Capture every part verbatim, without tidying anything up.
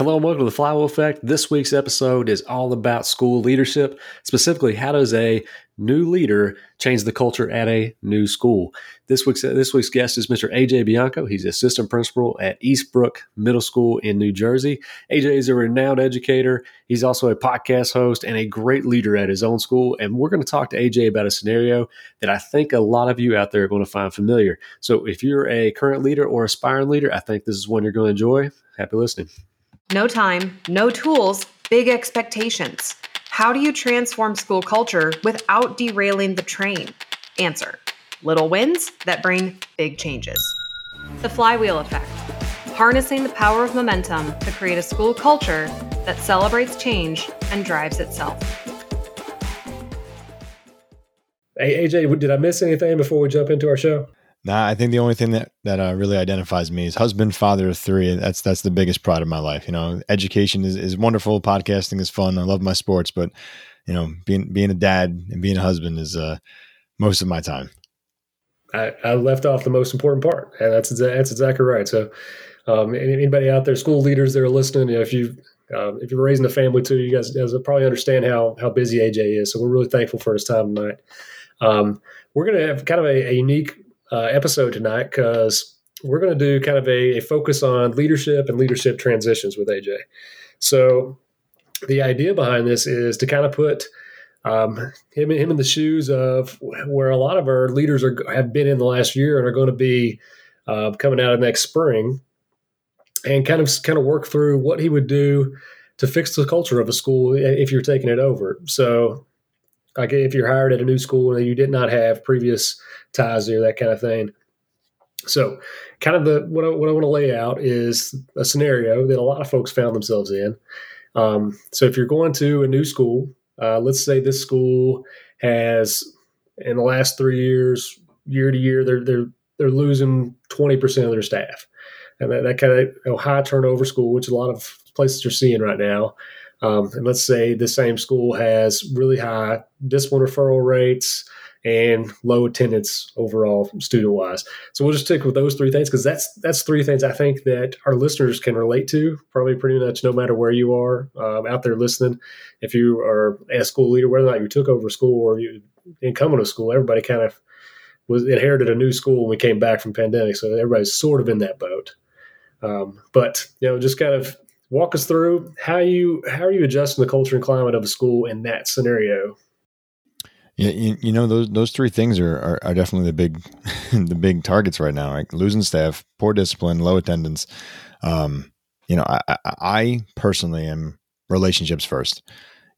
Hello and welcome to the Flywheel Effect. This week's episode is all about school leadership. Specifically, how does a new leader change the culture at a new school? This week's this week's guest is Mister A J Bianco. He's assistant principal at Eastbrook Middle School in New Jersey. A J is a renowned educator. He's also a podcast host and a great leader at his own school. And we're going to talk to A J about a scenario that I think a lot of you out there are going to find familiar. So if you're a current leader or aspiring leader, I think this is one you're going to enjoy. Happy listening. No time, no tools, big expectations. How do you transform school culture without derailing the train? Answer: little wins that bring big changes. The Flywheel Effect, harnessing the power of momentum to create a school culture that celebrates change and drives itself. Hey, A J, did I miss anything before we jump into our show? Nah, I think the only thing that, that uh, really identifies me is husband, father of three. That's that's the biggest pride of my life. You know, education is, is wonderful. Podcasting is fun. I love my sports, but you know, being being a dad and being a husband is uh, most of my time. I, I left off the most important part, and that's that's exactly right. So, um, anybody out there, school leaders that are listening, you know, if you um, if you're raising a family too, you guys probably understand how how busy A J is. So we're really thankful for his time tonight. Um, we're gonna have kind of a, a unique Uh, episode tonight because we're going to do kind of a, a focus on leadership and leadership transitions with A J. So the idea behind this is to kind of put um, him, him in the shoes of where a lot of our leaders are have been in the last year and are going to be uh, coming out of next spring, and kind of kind of work through what he would do to fix the culture of a school if you're taking it over. So like if you're hired at a new school and you did not have previous ties there, that kind of thing. So kind of the what I, what I want to lay out is a scenario that a lot of folks found themselves in. Um, so if you're going to a new school, uh, let's say this school has in the last three years, year to year, they're they're they're losing twenty percent of their staff, and that, that kind of you know, high turnover school, which a lot of places are seeing right now. Um, and let's say the same school has really high discipline referral rates and low attendance overall student-wise. So we'll just stick with those three things because that's that's three things I think that our listeners can relate to, probably pretty much no matter where you are um, out there listening. If you are a school leader, whether or not you took over school or you didn't come to school, everybody kind of was inherited a new school when we came back from pandemic. So everybody's sort of in that boat. Um, but, you know, just kind of walk us through how you how are you adjusting the culture and climate of a school in that scenario? Yeah, you, you know those those three things are are, are definitely the big the big targets right now. Right, losing staff, poor discipline, low attendance. Um, you know, I, I, I personally am relationships first.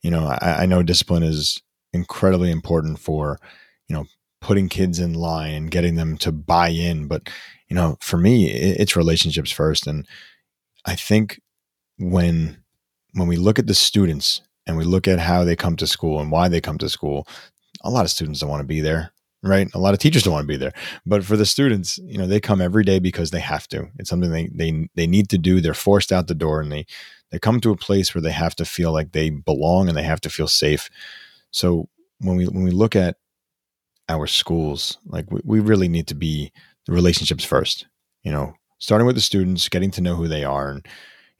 You know, I, I know discipline is incredibly important for you know putting kids in line and getting them to buy in. But you know, for me, it, it's relationships first, and I think. When when we look at the students and we look at how they come to school and why they come to school, a lot of students don't want to be there, right? A lot of teachers don't want to be there. But for the students, you know, they come every day because they have to. It's something they they, they need to do. They're forced out the door and they, they come to a place where they have to feel like they belong and they have to feel safe. So when we when we look at our schools, like we, we really need to be the relationships first, you know, starting with the students, getting to know who they are. And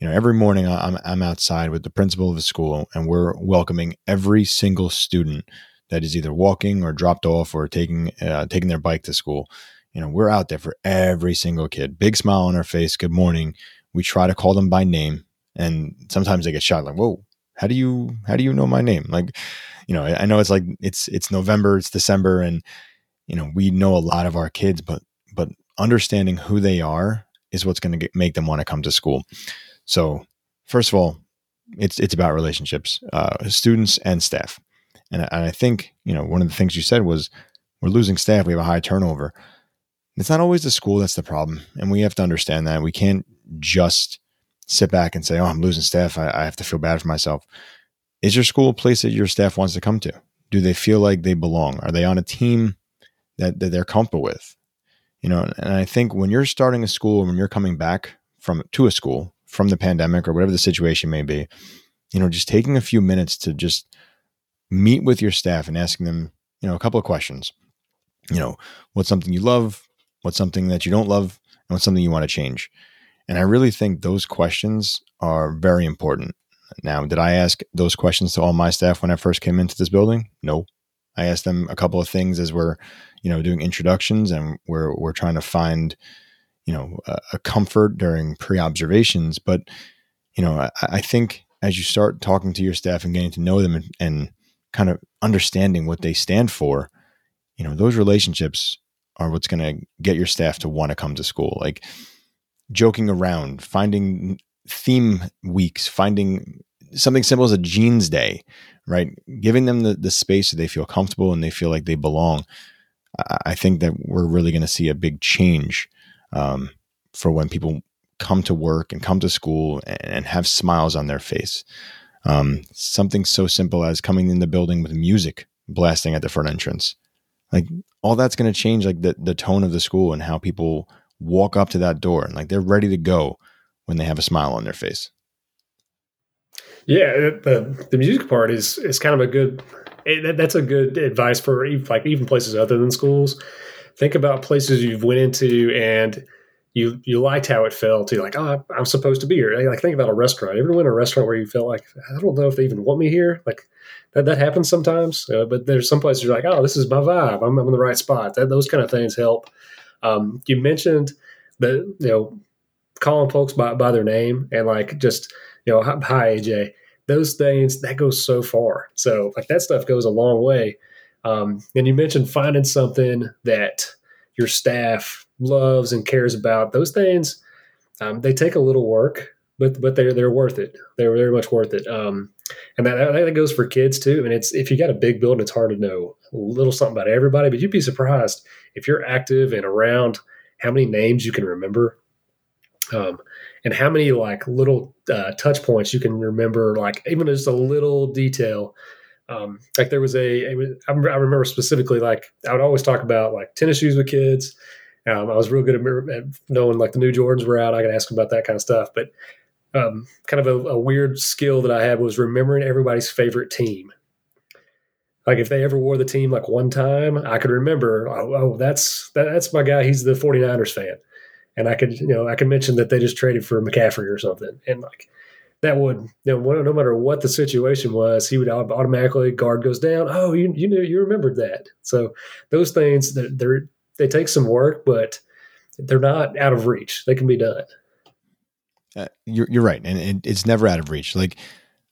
you know, every morning I'm I'm outside with the principal of the school, and we're welcoming every single student that is either walking or dropped off or taking uh, taking their bike to school. You know, we're out there for every single kid. Big smile on our face. Good morning. We try to call them by name, and sometimes they get shocked, like, "Whoa, how do you how do you know my name?" Like, you know, I know it's like it's it's November, it's December, and you know we know a lot of our kids, but but understanding who they are is what's going to make them want to come to school. So first of all, it's it's about relationships, uh, students and staff. And I, and I think, you know, one of the things you said was we're losing staff. We have a high turnover. It's not always the school that's the problem. And we have to understand that. We can't just sit back and say, oh, I'm losing staff. I, I have to feel bad for myself. Is your school a place that your staff wants to come to? Do they feel like they belong? Are they on a team that, that they're comfortable with? You know, and I think when you're starting a school and when you're coming back from to a school, from the pandemic or whatever the situation may be, you know, just taking a few minutes to just meet with your staff and asking them, you know, a couple of questions, you know, what's something you love, what's something that you don't love, and what's something you want to change. And I really think those questions are very important. Now, did I ask those questions to all my staff when I first came into this building? No. I asked them a couple of things as we're, you know, doing introductions and we're we're trying to find, you know, a, a comfort during pre-observations. But, you know, I, I think as you start talking to your staff and getting to know them and, and kind of understanding what they stand for, you know, those relationships are what's going to get your staff to want to come to school. Like joking around, finding theme weeks, finding something simple as a jeans day, right? Giving them the, the space so they feel comfortable and they feel like they belong. I, I think that we're really going to see a big change um, for when people come to work and come to school and, and have smiles on their face. Um, something so simple as coming in the building with music blasting at the front entrance. Like all that's going to change like the, the tone of the school and how people walk up to that door and like they're ready to go when they have a smile on their face. Yeah, the the music part is is kind of a good. It, that's a good advice for even, like even places other than schools. Think about places you've went into and you you liked how it felt. You're like, oh, I'm supposed to be here. Like think about a restaurant. Ever went to a restaurant where you felt like I don't know if they even want me here. Like that that happens sometimes. Uh, but there's some places you're like, oh, this is my vibe. I'm, I'm in the right spot. That those kind of things help. Um, you mentioned the you know calling folks by by their name and like just. You know, hi, A J, those things that goes so far. So like that stuff goes a long way. Um, and you mentioned finding something that your staff loves and cares about. Those things, um, they take a little work, but, but they're, they're worth it. They're very much worth it. Um, and that, that goes for kids too. And it's, if you got a big building, it's hard to know a little something about everybody, but you'd be surprised if you're active and around how many names you can remember. Um, and how many like little uh, touch points you can remember, like even just a little detail. Um, like there was a, a, I remember specifically, like I would always talk about like tennis shoes with kids. Um, I was real good at, at knowing like the new Jordans were out. I could ask them about that kind of stuff. But um, kind of a, a weird skill that I had was remembering everybody's favorite team. Like if they ever wore the team like one time, I could remember, oh, oh that's that, that's my guy. He's the forty-niners fan. And I could, you know, I could mention that they just traded for McCaffrey or something. And like that would, you know, no matter what the situation was, he would automatically guard goes down. Oh, you, you knew, you remembered that. So those things that they're, they take some work, but they're not out of reach. They can be done. Uh, you're, you're right. And it, it's never out of reach. Like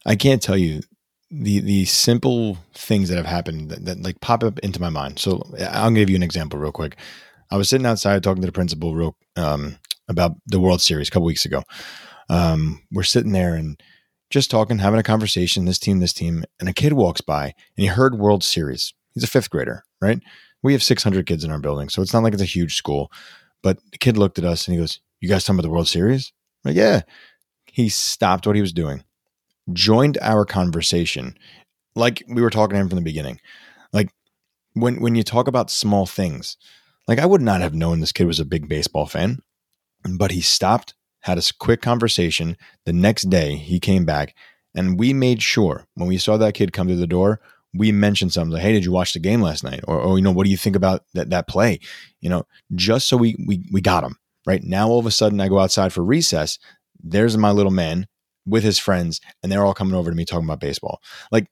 I can't tell you the, the simple things that have happened that, that like pop up into my mind. So I'll give you an example real quick. I was sitting outside talking to the principal real, um, about the World Series a couple weeks ago. Um, we're sitting there and just talking, having a conversation, this team, this team, and a kid walks by and he heard World Series. He's a fifth grader, right? We have six hundred kids in our building, so it's not like it's a huge school. But the kid looked at us and he goes, "You guys talking about the World Series?" I'm like, yeah. He stopped what he was doing, joined our conversation like we were talking to him from the beginning. Like when when you talk about small things, like I would not have known this kid was a big baseball fan, but he stopped, had a quick conversation. The next day he came back and we made sure when we saw that kid come to the door, we mentioned something like, "Hey, did you watch the game last night?" Or, "Oh, you know, what do you think about that, that play?" You know, just so we, we, we got him right now. All of a sudden I go outside for recess. There's my little man with his friends and they're all coming over to me talking about baseball. Like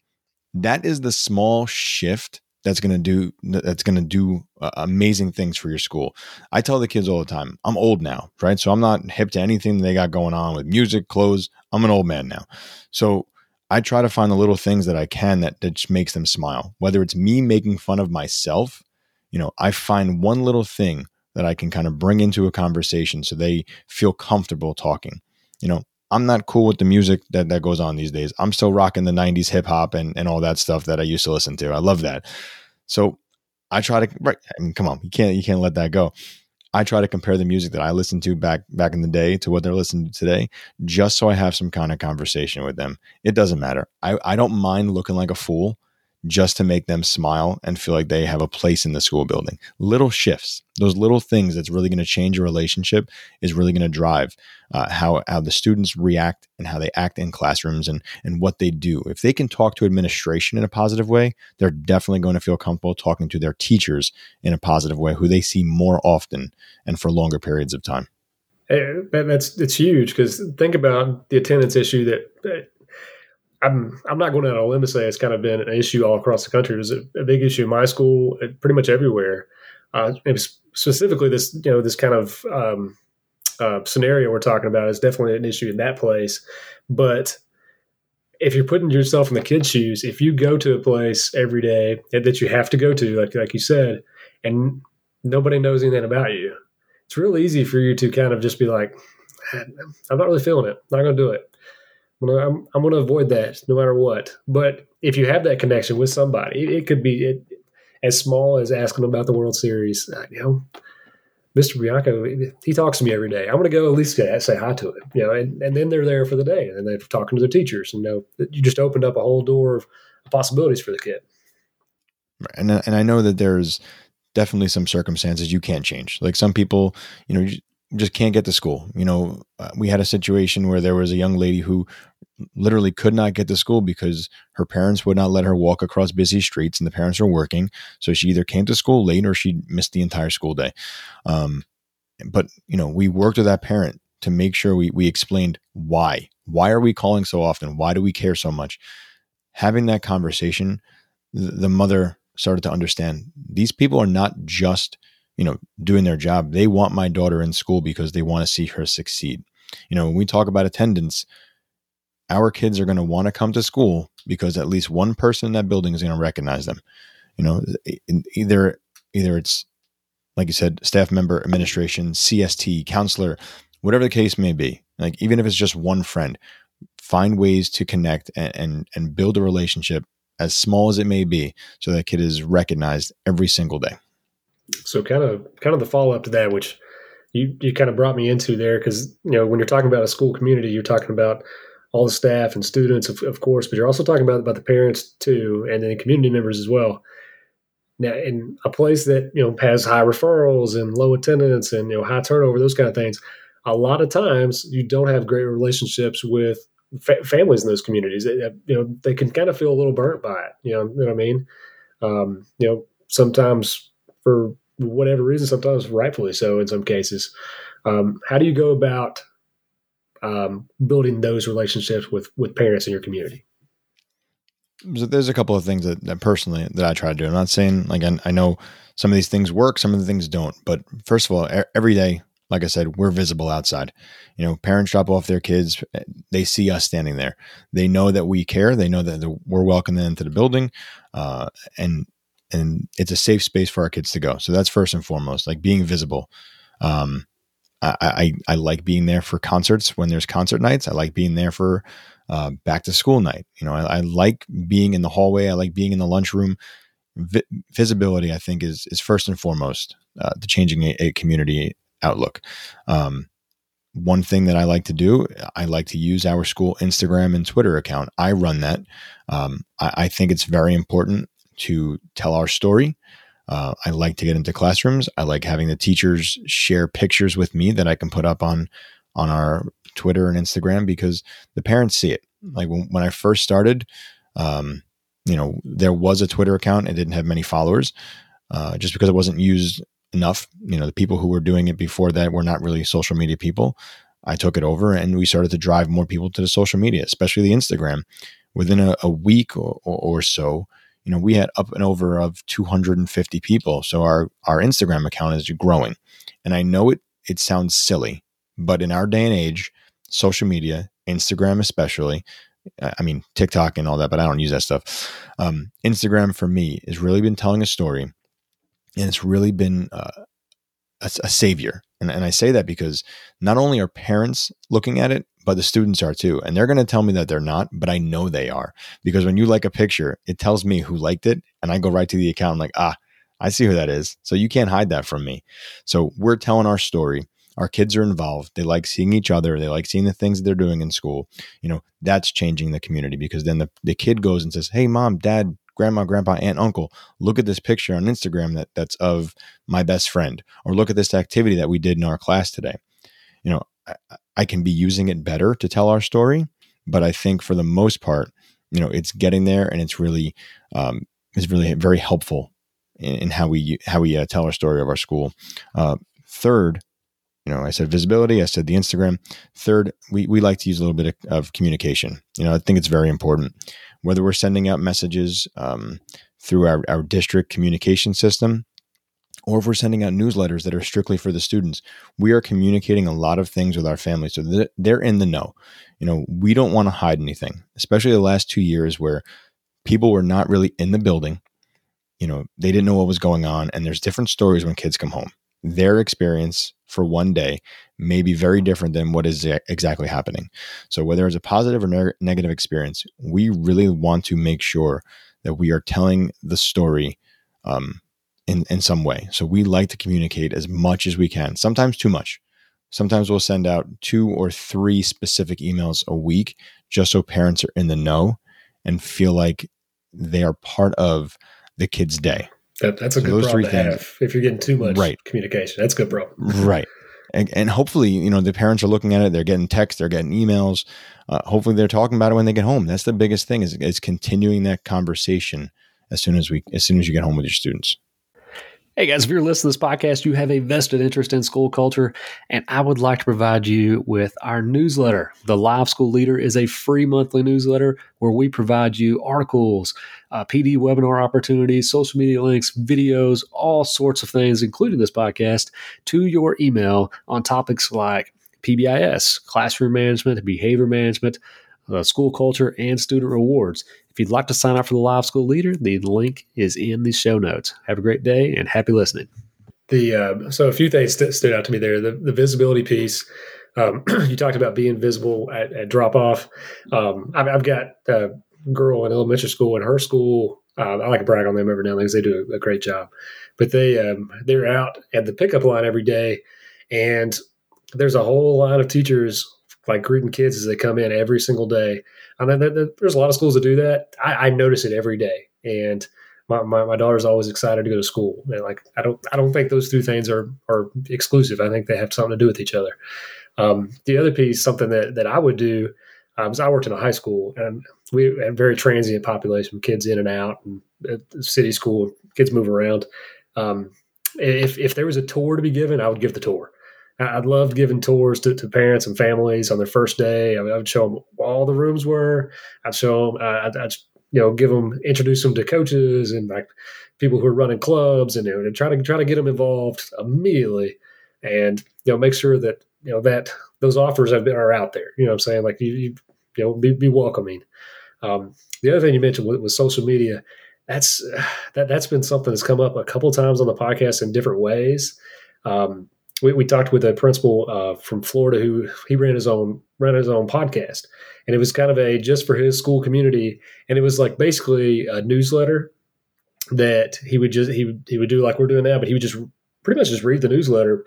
that is the small shift that's going to do, that's going to do uh, amazing things for your school. I tell the kids all the time, I'm old now, right? So I'm not hip to anything they got going on with music, clothes. I'm an old man now. So I try to find the little things that I can that, that just makes them smile. Whether it's me making fun of myself, you know, I find one little thing that I can kind of bring into a conversation so they feel comfortable talking. You know, I'm not cool with the music that, that goes on these days. I'm still rocking the nineties hip hop and, and all that stuff that I used to listen to. I love that. So I try to, right. I mean, come on, you can't, you can't let that go. I try to compare the music that I listened to back, back in the day to what they're listening to today, just so I have some kind of conversation with them. It doesn't matter. I, I don't mind looking like a fool just to make them smile and feel like they have a place in the school building. Little shifts, those little things that's really going to change a relationship is really going to drive uh, how how the students react and how they act in classrooms and and what they do. If they can talk to administration in a positive way, they're definitely going to feel comfortable talking to their teachers in a positive way, who they see more often and for longer periods of time. That, that's it's huge, because think about the attendance issue that I'm I'm not going out on a limb to say it's kind of been an issue all across the country. It was a, a big issue in my school, pretty much everywhere. Uh, it was specifically this, you know, this kind of um, uh, scenario we're talking about is definitely an issue in that place. But if you're putting yourself in the kid's shoes, if you go to a place every day that you have to go to, like like you said, and nobody knows anything about you, it's real easy for you to kind of just be like, I'm not really feeling it. I'm not going to do it. I'm, I'm going to avoid that no matter what. But if you have that connection with somebody, it, it could be it, as small as asking about the World Series. You know, Mister Bianco, he talks to me every day. I'm going to go at least say hi to him. You know, and, and then they're there for the day, and they're talking to their teachers. And, you know, you just opened up a whole door of possibilities for the kid. Right, and and I know that there's definitely some circumstances you can't change. Like some people, you know, you just can't get to school. You know, we had a situation where there was a young lady who literally could not get to school because her parents would not let her walk across busy streets, and the parents are working. So she either came to school late or she missed the entire school day. Um, but, you know, we worked with that parent to make sure we, we explained why, why are we calling so often? Why do we care so much? Having that conversation, the, the mother started to understand these people are not just, you know, doing their job. They want my daughter in school because they want to see her succeed. You know, when we talk about attendance, our kids are going to want to come to school because at least one person in that building is going to recognize them. You know, either, either it's, like you said, staff member, administration, C S T, counselor, whatever the case may be. Like, even if it's just one friend, find ways to connect and, and, and build a relationship as small as it may be, so that kid is recognized every single day. So kind of, kind of the follow up to that, which you, you kind of brought me into there. 'Cause, you know, when you're talking about a school community, you're talking about all the staff and students, of, of course, but you're also talking about, about the parents too, and then community members as well. Now, in a place that, you know, has high referrals and low attendance and, you know, high turnover, those kind of things, a lot of times you don't have great relationships with fa- families in those communities. They, you know, they can kind of feel a little burnt by it. You know, you know what I mean? Um, you know, sometimes for whatever reason, sometimes rightfully so in some cases. Um, how do you go about Um, building those relationships with, with parents in your community? So there's a couple of things that, that personally that I try to do. I'm not saying, like, I, I know some of these things work, some of the things don't, but first of all, e- every day, like I said, we're visible outside. You know, parents drop off their kids. They see us standing there. They know that we care. They know that we're welcoming them into the building. Uh, and, and it's a safe space for our kids to go. So that's first and foremost, like being visible. Um, I, I, I like being there for concerts when there's concert nights. I like being there for uh, back to school night. You know, I, I like being in the hallway. I like being in the lunchroom. V- visibility, I think, is is first and foremost uh, to changing a, a community outlook. Um, one thing that I like to do, I like to use our school Instagram and Twitter account. I run that. Um, I, I think it's very important to tell our story. Uh, I like to get into classrooms. I like having the teachers share pictures with me that I can put up on, on our Twitter and Instagram, because the parents see it. Like when, when I first started, um, you know, there was a Twitter account. It didn't have many followers, uh, just because it wasn't used enough. You know, the people who were doing it before that were not really social media people. I took it over and we started to drive more people to the social media, especially the Instagram. Within a, a week or, or, or so, you know, we had up and over of two hundred fifty people. So our, our Instagram account is growing. And I know it, it sounds silly, but in our day and age, social media, Instagram, especially, I mean, TikTok and all that, but I don't use that stuff. Um, Instagram for me has really been telling a story, and it's really been uh, a, a savior. And, and I say that because not only are parents looking at it, but the students are too. And they're going to tell me that they're not, but I know they are, because when you like a picture, it tells me who liked it. And I go right to the account. I'm like, ah, I see who that is. So you can't hide that from me. So we're telling our story. Our kids are involved. They like seeing each other. They like seeing the things that they're doing in school. You know, that's changing the community, because then the, the kid goes and says, hey, mom, dad, grandma, grandpa, aunt, uncle, look at this picture on Instagram that that's of my best friend, or look at this activity that we did in our class today. You know, I, I can be using it better to tell our story, but I think for the most part, you know, it's getting there, and it's really, um, it's really very helpful in, in how we, how we uh, tell our story of our school. Uh, third, You know, I said visibility, I said the Instagram. Third, we, we like to use a little bit of, of communication. You know, I think it's very important. Whether we're sending out messages um, through our, our district communication system, or if we're sending out newsletters that are strictly for the students, we are communicating a lot of things with our families. So th- they're in the know. You know, we don't want to hide anything, especially the last two years where people were not really in the building. You know, they didn't know what was going on. And there's different stories when kids come home. Their experience for one day may be very different than what is exactly happening. So whether it's a positive or ne- negative experience, we really want to make sure that we are telling the story um, in, in some way. So we like to communicate as much as we can, sometimes too much. Sometimes we'll send out two or three specific emails a week just so parents are in the know and feel like they are part of the kid's day. That, that's a so good problem to things, have if you're getting too much right. communication. That's a good problem. Right. And, and hopefully, you know, the parents are looking at it. They're getting texts. They're getting emails. Uh, hopefully, they're talking about it when they get home. That's the biggest thing is, is continuing that conversation as soon as we as soon as you get home with your students. Hey, guys, if you're listening to this podcast, you have a vested interest in school culture, and I would like to provide you with our newsletter. The LiveSchool Leader is a free monthly newsletter where we provide you articles, uh, P D webinar opportunities, social media links, videos, all sorts of things, including this podcast, to your email on topics like P B I S, classroom management, behavior management, uh, school culture, and student rewards. If you'd like to sign up for the LiveSchool Leader, the link is in the show notes. Have a great day and happy listening. The uh, so a few things st- stood out to me there. The, the visibility piece, um, you talked about being visible at, at drop-off. Um, I've, I've got a girl in elementary school, in her school, uh, I like to brag on them every now and then because they do a great job. But they, um, they're out at the pickup line every day, and there's a whole line of teachers like greeting kids as they come in every single day. I mean, there's a lot of schools that do that. I, I notice it every day, and my, my, my daughter's always excited to go to school. And like, I don't I don't think those two things are are exclusive. I think they have something to do with each other. Um, the other piece, something that that I would do, um, is I worked in a high school, and we had a very transient population, kids in and out, and uh, city school, kids move around. Um, if if there was a tour to be given, I would give the tour. I'd love giving tours to, to parents and families on their first day. I, mean, I would show them what all the rooms were. I'd show them, uh, I'd, I'd, you know, give them, introduce them to coaches and like people who are running clubs, and, you know, and try to try to get them involved immediately, and, you know, make sure that, you know, that those offers have been, are out there. You know what I'm saying? Like you, you, you know, be, be welcoming. Um, the other thing you mentioned was, was social media. That's, that, that's been something that's come up a couple of times on the podcast in different ways. Um, We, we talked with a principal uh, from Florida who he ran his own ran his own podcast, and it was kind of a just for his school community, and it was like basically a newsletter that he would just he would, he would do like we're doing now, but he would just pretty much just read the newsletter,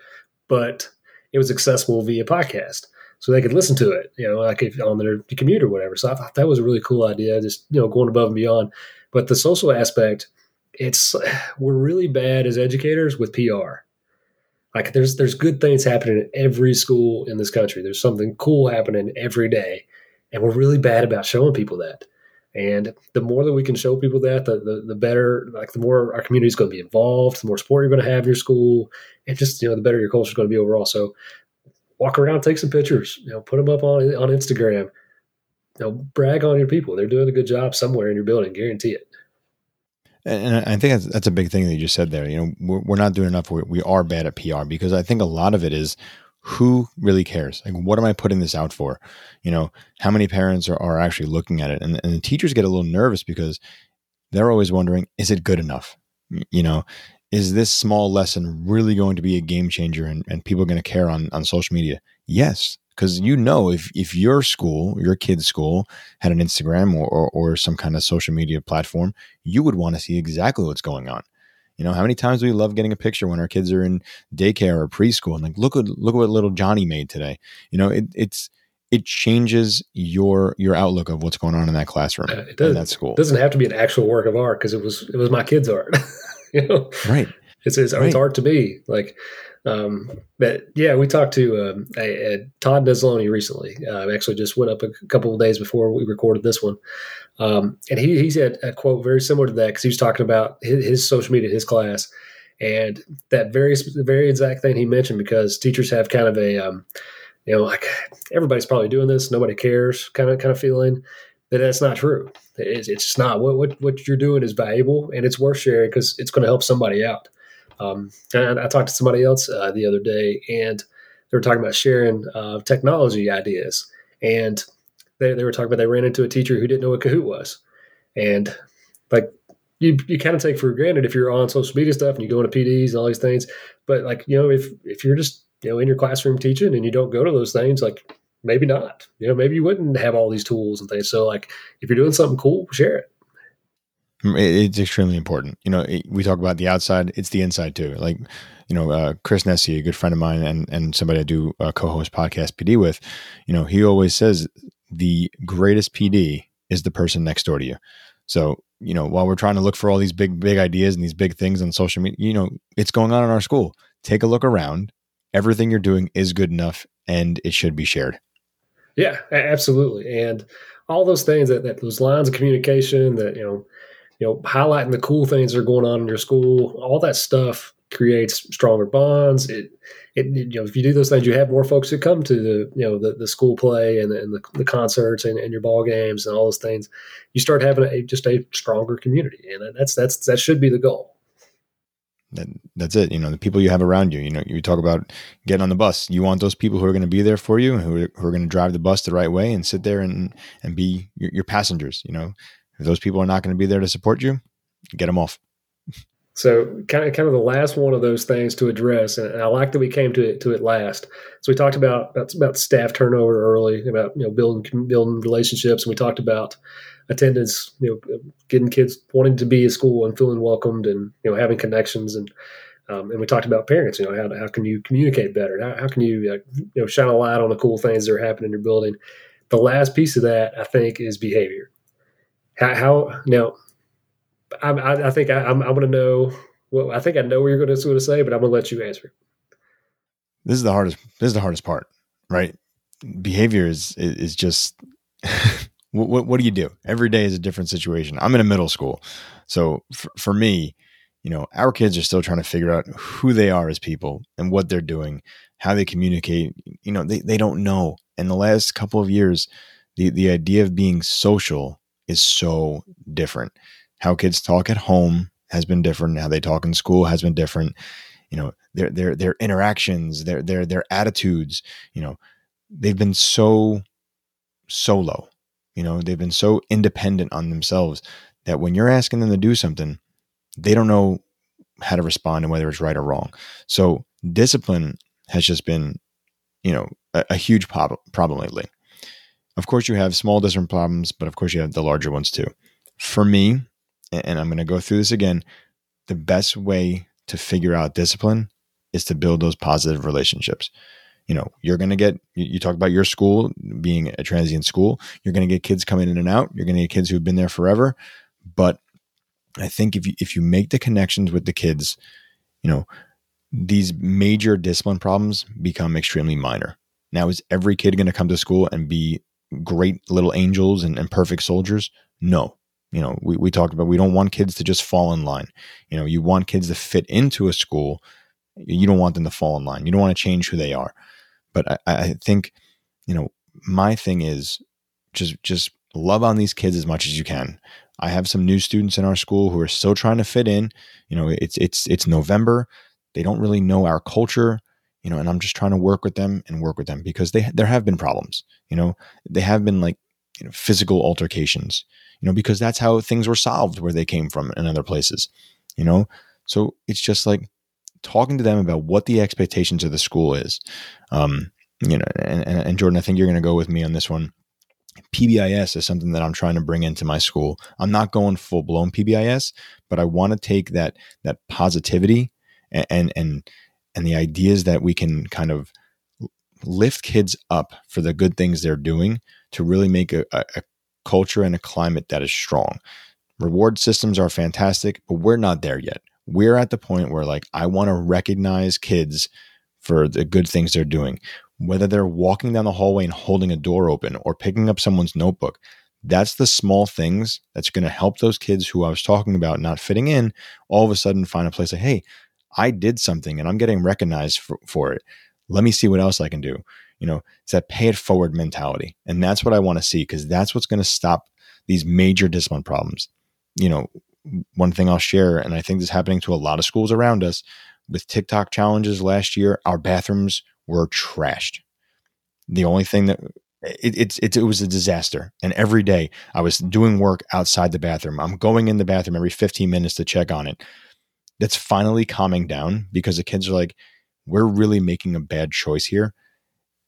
but it was accessible via podcast, so they could listen to it, you know, like if on their commute or whatever. So I thought that was a really cool idea, just, you know, going above and beyond. But the social aspect, it's we're really bad as educators with P R. Like there's there's good things happening at every school in this country. There's something cool happening every day, and we're really bad about showing people that. And the more that we can show people that, the the, the better. Like the more our community is going to be involved, the more support you're going to have in your school, and just, you know, the better your culture is going to be overall. So walk around, take some pictures, you know, put them up on on Instagram. You know, brag on your people. They're doing a good job somewhere in your building. Guarantee it. And I think that's, that's a big thing that you just said there. You know, we're, we're not doing enough. We're, we are bad at P R, because I think a lot of it is who really cares? Like, what am I putting this out for? You know, how many parents are, are actually looking at it? And, and the teachers get a little nervous because they're always wondering, is it good enough? You know, is this small lesson really going to be a game changer, and, and people are going to care on, on social media? Yes. Because, you know, if if your school, your kid's school, had an Instagram or, or, or some kind of social media platform, you would want to see exactly what's going on. You know, how many times do we love getting a picture when our kids are in daycare or preschool and like, look at look what little Johnny made today. You know, it it's it changes your your outlook of what's going on in that classroom, it in that school. It doesn't have to be an actual work of art because it was it was my kid's art. You know, right? It's it's, right. It's art to me, like. Um, but yeah, we talked to um, a, a Todd Nesloni recently. Uh, actually, just went up a couple of days before we recorded this one, um, and he he said a quote very similar to that because he was talking about his, his social media, his class, And that very, very exact thing he mentioned, because teachers have kind of a, um, you know, like everybody's probably doing this, nobody cares kind of, kind of feeling, that that's not true. It's, it's not what, what, what you're doing is valuable, and it's worth sharing because it's going to help somebody out. Um, and I talked to somebody else uh, the other day, and they were talking about sharing uh, technology ideas, and they, they were talking about, they ran into a teacher who didn't know what Kahoot was. And like, You, you kind of take for granted if you're on social media stuff and you go into P Ds and all these things. But like, you know, if, if you're just, you know, in your classroom teaching and you don't go to those things, like maybe not, you know, maybe you wouldn't have all these tools and things. So like, if you're doing something cool, share it. It's extremely important. You know, it, we talk about the outside, it's the inside too. Like, you know, uh, Chris Nessie, a good friend of mine and, and somebody I do a co-host Podcast P D with, you know, he always says the greatest P D is the person next door to you. So, you know, while we're trying to look for all these big, big ideas and these big things on social media, you know, it's going on in our school. Take a look around. Everything you're doing is good enough, and it should be shared. Yeah, absolutely. And all those things, that, that those lines of communication, that, you know, you know, highlighting the cool things that are going on in your school, all that stuff creates stronger bonds. It, it, you know, if you do those things, you have more folks who come to the, you know, the, the school play and, and the, the concerts and, and your ball games and all those things. You start having a, just a stronger community, and that's that's that should be the goal. That, that's it. You know, the people you have around you. You know, you talk about getting on the bus. You want those people who are going to be there for you, and who are, who are going to drive the bus the right way and sit there and and be your, your passengers. You know, if those people are not going to be there to support you, get them off. So kind of kind of the last one of those things to address, and I like that we came to it to it last. So we talked about about, about staff turnover early, about, you know, building building relationships, and we talked about attendance, you know, getting kids wanting to be at school and feeling welcomed, and, you know, having connections, and um, and we talked about parents, you know, how how can you communicate better, how, how can you uh, you know, shine a light on the cool things that are happening in your building. The last piece of that, I think, is behavior. How, how now. I, I think I, I'm, I'm going to know. Well, I think I know what you're going to say, but I'm going to let you answer. This is the hardest. This is the hardest part, right? Behavior is is just. what, what What do you do? Every day is a different situation. I'm in a middle school, so for, for me, you know, our kids are still trying to figure out who they are as people and what they're doing, how they communicate. You know, they they don't know. And the last couple of years, the the idea of being social is so different. How kids talk at home has been different. How they talk in school has been different. You know, their their their interactions, their their their attitudes. You know, they've been so solo. You know, they've been so independent on themselves that when you're asking them to do something, they don't know how to respond and whether it's right or wrong. So discipline has just been, you know, a, a huge problem problem lately. Of course, you have small discipline problems, but of course you have the larger ones too. For me, and I'm going to go through this again, the best way to figure out discipline is to build those positive relationships. You know, you're going to get, you talk about your school being a transient school, you're going to get kids coming in and out, you're going to get kids who've been there forever. But I think if you, if you make the connections with the kids, you know, these major discipline problems become extremely minor. Now, is every kid going to come to school and be great little angels and, and perfect soldiers? No. You know, we, we talked about, we don't want kids to just fall in line. You know, you want kids to fit into a school. You don't want them to fall in line. You don't want to change who they are. But I, I think, you know, my thing is just, just love on these kids as much as you can. I have some new students in our school who are still trying to fit in. You know, it's, it's, it's November. They don't really know our culture, you know, and I'm just trying to work with them and work with them because they, there have been problems, you know, they have been like, you know, physical altercations, you know, because that's how things were solved where they came from in other places, you know? So it's just like talking to them about what the expectations of the school is. Um, you know, and, and, and Jordan, I think you're going to go with me on this one. P B I S is something that I'm trying to bring into my school. I'm not going full blown P B I S, but I want to take that, that positivity and, and, and, and the ideas that we can kind of lift kids up for the good things they're doing to really make a, a, a culture and a climate that is strong. Reward systems are fantastic, but we're not there yet. We're at the point where, like, I want to recognize kids for the good things they're doing, whether they're walking down the hallway and holding a door open or picking up someone's notebook. That's the small things that's going to help those kids who I was talking about not fitting in all of a sudden find a place like, hey, I did something and I'm getting recognized for, for it. Let me see what else I can do. You know, it's that pay it forward mentality. And that's what I want to see, because that's what's going to stop these major discipline problems. You know, one thing I'll share, and I think this is happening to a lot of schools around us, with TikTok challenges last year, our bathrooms were trashed. The only thing that it, it's, it, it was a disaster. And every day I was doing work outside the bathroom. I'm going in the bathroom every fifteen minutes to check on it. That's finally calming down, because the kids are like, we're really making a bad choice here.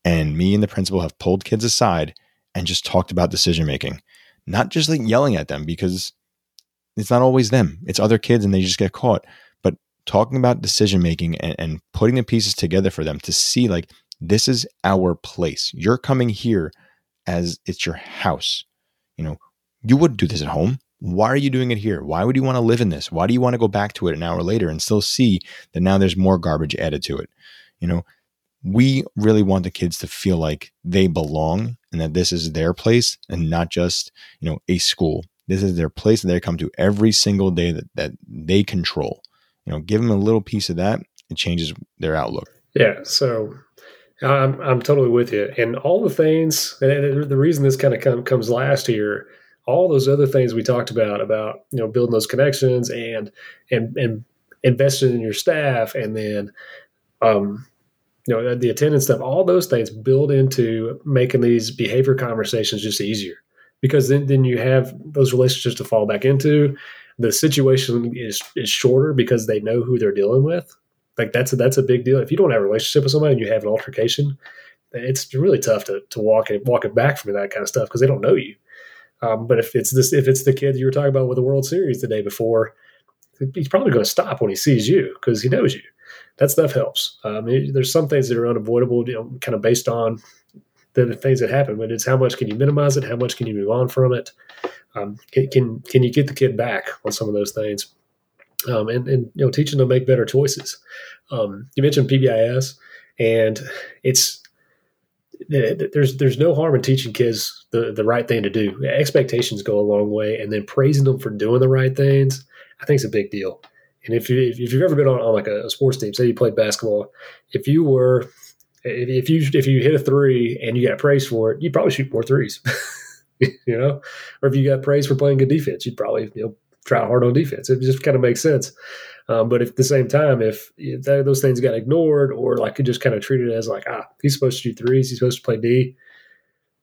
And me and the principal have pulled kids aside and just talked about decision-making, not just like yelling at them, because it's not always them. It's other kids and they just get caught, but talking about decision-making and, and putting the pieces together for them to see, like, this is our place. You're coming here as it's your house. You know, you wouldn't do this at home. Why are you doing it here? Why would you want to live in this? Why do you want to go back to it an hour later and still see that now there's more garbage added to it? You know, we really want the kids to feel like they belong and that this is their place and not just, you know, a school. This is their place that they come to every single day that, that they control. You know, give them a little piece of that, it changes their outlook. Yeah. So I'm, I'm totally with you. And all the things, and the reason this kind of come, comes last here, all those other things we talked about, about, you know, building those connections and, and, and investing in your staff. And then, um, you know, the attendance stuff, all those things build into making these behavior conversations just easier, because then, then you have those relationships to fall back into. The situation is, is shorter because they know who they're dealing with. Like that's a, that's a big deal. If you don't have a relationship with somebody and you have an altercation, it's really tough to, to walk it, walk it back from that kind of stuff, because they don't know you. Um, but if it's this, if it's the kid you were talking about with the World Series the day before, he's probably going to stop when he sees you because he knows you. That stuff helps. Um, it, there's some things that are unavoidable, you know, kind of based on the, the things that happen, but it's how much can you minimize it? How much can you move on from it? Um, can, can, can you get the kid back on some of those things? Um, and, and, you know, teaching them to make better choices. Um, you mentioned P B I S, and it's, there's, there's no harm in teaching kids the, the right thing to do. Expectations go a long way, and then praising them for doing the right things, I think, is a big deal. And if you, if you've ever been on, on like a sports team, say you played basketball, if you were, if you, if you hit a three and you got praised for it, you'd probably shoot more threes, you know, or if you got praised for playing good defense, you'd probably, you know, try hard on defense. It just kind of makes sense. Um, but if, at the same time, if, if that, those things got ignored, or like you just kind of treated it as like, ah, he's supposed to do threes, he's supposed to play D.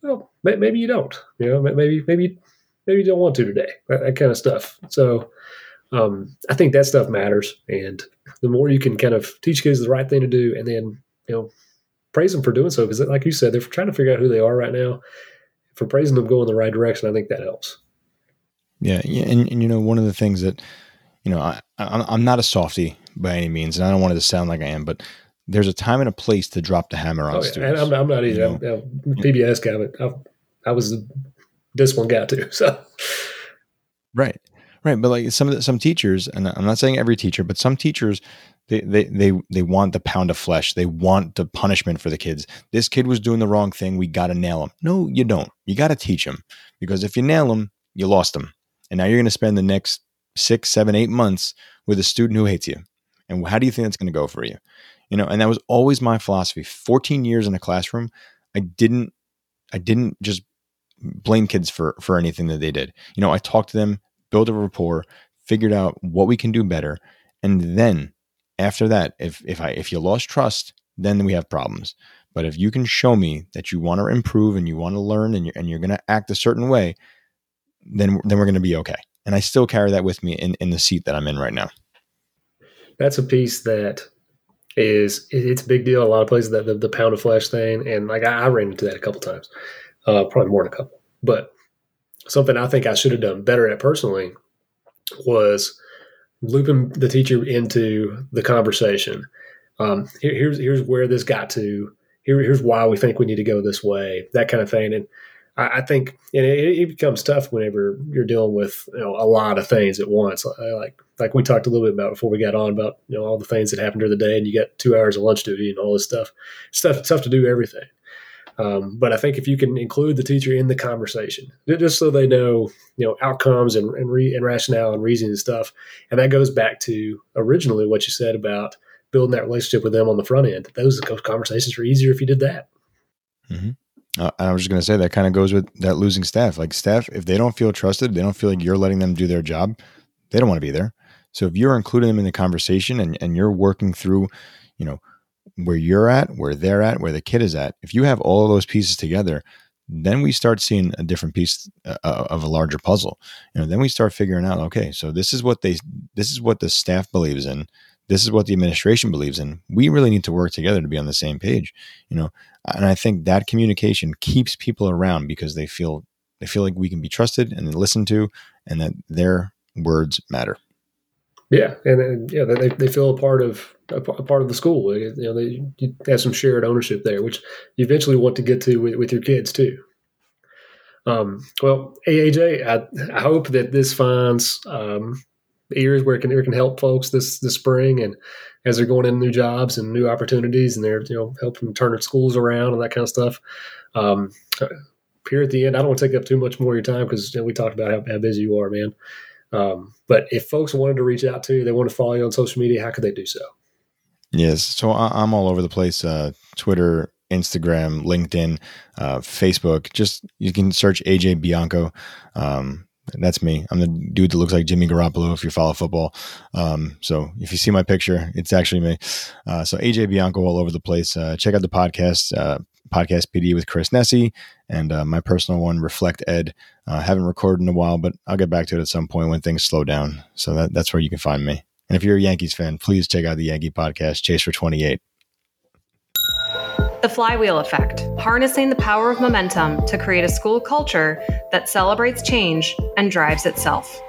Well, maybe you don't, you know, maybe, maybe, maybe you don't want to today, that, that kind of stuff. So um, I think that stuff matters. And the more you can kind of teach kids the right thing to do, and then, you know, praise them for doing so. Because like you said, they're trying to figure out who they are right now. For praising them, go in the right direction, I think that helps. Yeah, yeah, and, and you know, one of the things that, you know, I, I'm, I'm not a softie by any means, and I don't want it to sound like I am, but there's a time and a place to drop the hammer on oh, yeah. students. And I'm, I'm not either. You know? I'm, I'm a P B S guy, but I, I was a discipline guy too. So, right, right, but like some of the, some teachers, and I'm not saying every teacher, but some teachers, they they they they want the pound of flesh. They want the punishment for the kids. This kid was doing the wrong thing. We got to nail him. No, you don't. You got to teach him, because if you nail him, you lost him. And now you're going to spend the next six, seven, eight months with a student who hates you. And how do you think that's going to go for you? You know, and that was always my philosophy. fourteen years in a classroom, I didn't, I didn't just blame kids for, for anything that they did. You know, I talked to them, built a rapport, figured out what we can do better. And then after that, if, if I, if you lost trust, then we have problems. But if you can show me that you want to improve and you want to learn and you're, and you're going to act a certain way, then then we're going to be okay. And I still carry that with me in, in the seat that I'm in right now. That's a piece that is, it's a big deal. A lot of places, that the, the pound of flesh thing. And like I, I ran into that a couple times, uh, probably more than a couple, but something I think I should have done better at personally was looping the teacher into the conversation. Um, here, here's, here's where this got to, here, here's why we think we need to go this way, that kind of thing. And I think, and it, it becomes tough whenever you're dealing with, you know, a lot of things at once. Like like we talked a little bit about before we got on, about, you know, all the things that happened during the day, and you got two hours of lunch duty and all this stuff. It's tough, it's tough to do everything. Um, but I think if you can include the teacher in the conversation, just so they know, you know, outcomes and and, re, and rationale and reasoning and stuff. And that goes back to originally what you said about building that relationship with them on the front end. Those conversations are easier if you did that. Mm-hmm. Uh, I was just going to say that kind of goes with that losing staff. Like staff, if they don't feel trusted, they don't feel like you're letting them do their job, they don't want to be there. So if you're including them in the conversation and, and you're working through, you know, where you're at, where they're at, where the kid is at, if you have all of those pieces together, then we start seeing a different piece uh, of a larger puzzle. You know, then we start figuring out, okay, so this is what they, this is what the staff believes in. This is what the administration believes in. We really need to work together to be on the same page, you know? And I think that communication keeps people around because they feel, they feel like we can be trusted and listened to and that their words matter. Yeah. And, and yeah, they, they feel a part of, a part of the school. You know, they, you have some shared ownership there, which you eventually want to get to with, with your kids too. Um, well, A J, I, I hope that this finds um, ears where it can, it can help folks this, this spring. And as they're going into new jobs and new opportunities and they're, you know, helping turn their schools around and that kind of stuff. Um, here at the end, I don't want to take up too much more of your time because, you know, we talked about how, how busy you are, man. Um, but if folks wanted to reach out to you, they want to follow you on social media, how could they do so? Yes. So I'm all over the place, uh, Twitter, Instagram, LinkedIn, uh, Facebook, just, you can search A J Bianco. Um, that's me. I'm the dude that looks like Jimmy Garoppolo if you follow football. Um, so if you see my picture, it's actually me. Uh, so A J Bianco all over the place. Uh, check out the podcast, uh, Podcast P D with Chris Nessie and uh, my personal one, Reflect Ed. I uh, haven't recorded in a while, but I'll get back to it at some point when things slow down. So that, that's where you can find me. And if you're a Yankees fan, please check out the Yankee podcast, Chase for twenty-eight. The Flywheel Effect, harnessing the power of momentum to create a school culture that celebrates change and drives itself.